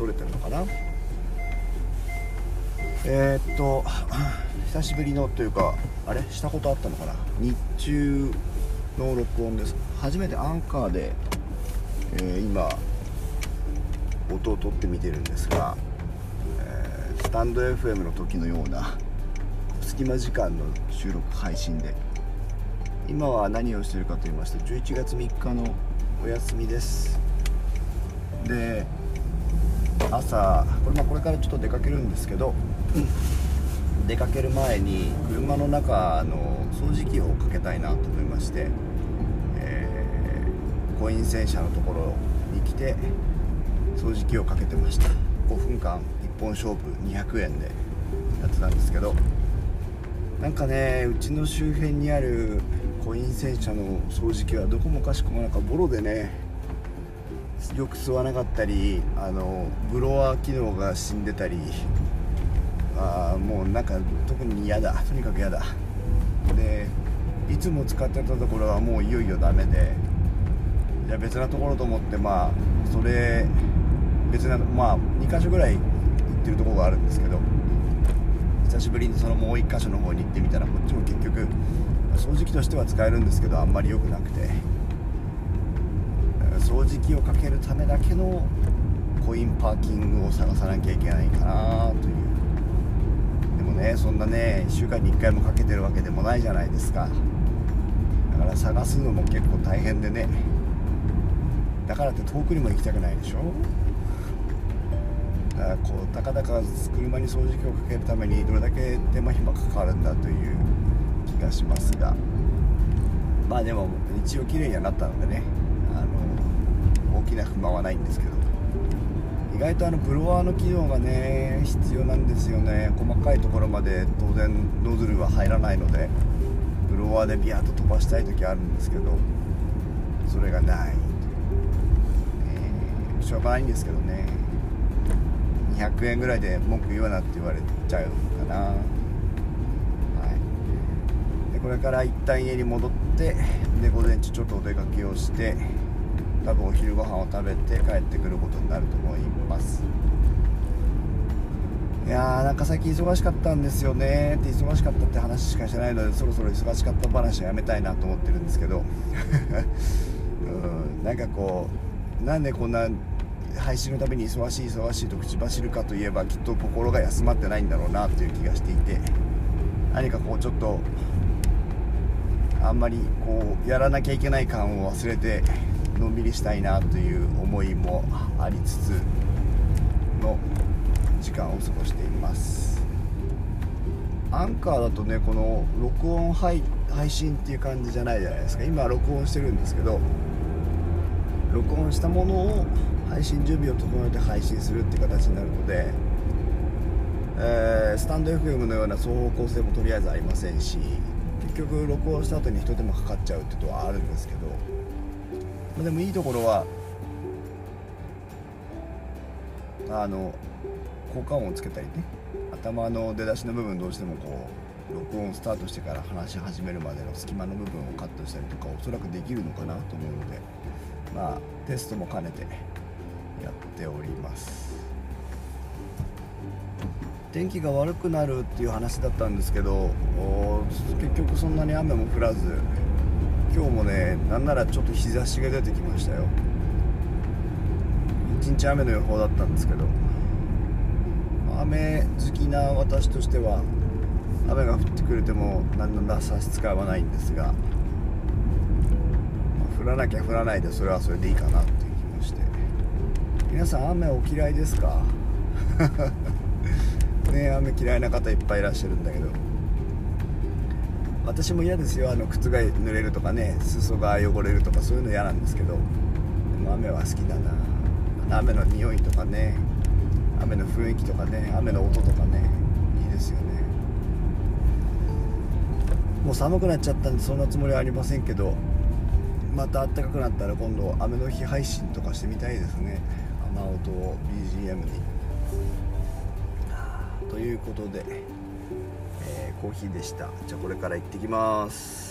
取れてるのかな。久しぶりのというか、あれしたことあったのかな、日中の録音です。初めてアンカーで、今音を取ってみてるんですが、スタンド FM の時のような隙間時間の収録配信で、今は何をしているかと言いまして、11月3日のお休みです。で、朝これからちょっと出かけるんですけど、出かける前に車の中の掃除機をかけたいなと思いまして、コイン洗車のところに来て掃除機をかけてました。5分間1本勝負200円でやってたんですけど、なんかね、うちの周辺にあるコイン洗車の掃除機はどこもかしこもなんかボロでね、よく吸わなかったり、ブロワー機能が死んでたり、もうなんか特に嫌だ、とにかく嫌だで、いつも使ってたところはもういよいよダメで、じゃあ別なところと思って、それ別な、2箇所ぐらい行ってるところがあるんですけど、久しぶりにそのもう1箇所の方に行ってみたら、こっちも結局掃除機としては使えるんですけど、あんまり良くなくて、掃除機をかけるためだけのコインパーキングを探さなきゃいけないかなという。でもね、そんなね、1週間に1回もかけてるわけでもないじゃないですか。だから探すのも結構大変でね、だからって遠くにも行きたくないでしょ。だからこう、たかだか車に掃除機をかけるためにどれだけ手間暇かかるんだという気がしますが、でも一応きれいにはなったのでね、大きな不満はないんですけど、意外とブロワーの機能がね、必要なんですよね。細かいところまで当然ノズルは入らないので、ブロワーでビヤッと飛ばしたい時あるんですけど、それがない、しょうがないんですけどね。200円ぐらいで文句言わなって言われちゃうのかな、でこれから一旦家に戻って、で午前中ちょっとお出かけをして、多分お昼ご飯を食べて帰ってくることになると思います。いやー、なんか最近忙しかったんですよねって、忙しかったって話しかしてないので、そろそろ忙しかった話はやめたいなと思ってるんですけどなんかこう、なんでこんな配信のために忙しい忙しいと口走るかといえば、きっと心が休まってないんだろうなという気がしていて、何かこうちょっとあんまりこうやらなきゃいけない感を忘れてのんびりしたいなという思いもありつつの時間を過ごしています。アンカーだとね、この録音 配信っていう感じじゃないじゃないですか。今録音してるんですけど、録音したものを配信準備を整えて配信するっていう形になるので、スタンド FM のような双方向性もとりあえずありませんし、結局録音した後に一手間かかっちゃうってことはあるんですけど、でもいいところは効果音をつけたりね、頭の出だしの部分どうしてもこう録音スタートしてから話し始めるまでの隙間の部分をカットしたりとか、おそらくできるのかなと思うので、テストも兼ねてやっております。天気が悪くなるっていう話だったんですけど、結局そんなに雨も降らず、今日もね、なんならちょっと日差しが出てきましたよ。一日雨の予報だったんですけど、雨好きな私としては雨が降ってくれても何ら差し支えはないんですが、降らなきゃ降らないでそれはそれでいいかなっていう気もして。皆さん雨お嫌いですかね、雨嫌いな方いっぱいいらっしゃるんだけど、私も嫌ですよ。靴が濡れるとかね、裾が汚れるとか、そういうの嫌なんですけど、でも雨は好きだな。雨の匂いとかね、雨の雰囲気とかね、雨の音とかね、いいですよね。もう寒くなっちゃったんでそんなつもりはありませんけど、また暖かくなったら今度雨の日配信とかしてみたいですね、雨音を BGM に。ということで、コーヒーでした。じゃあこれから行ってきます。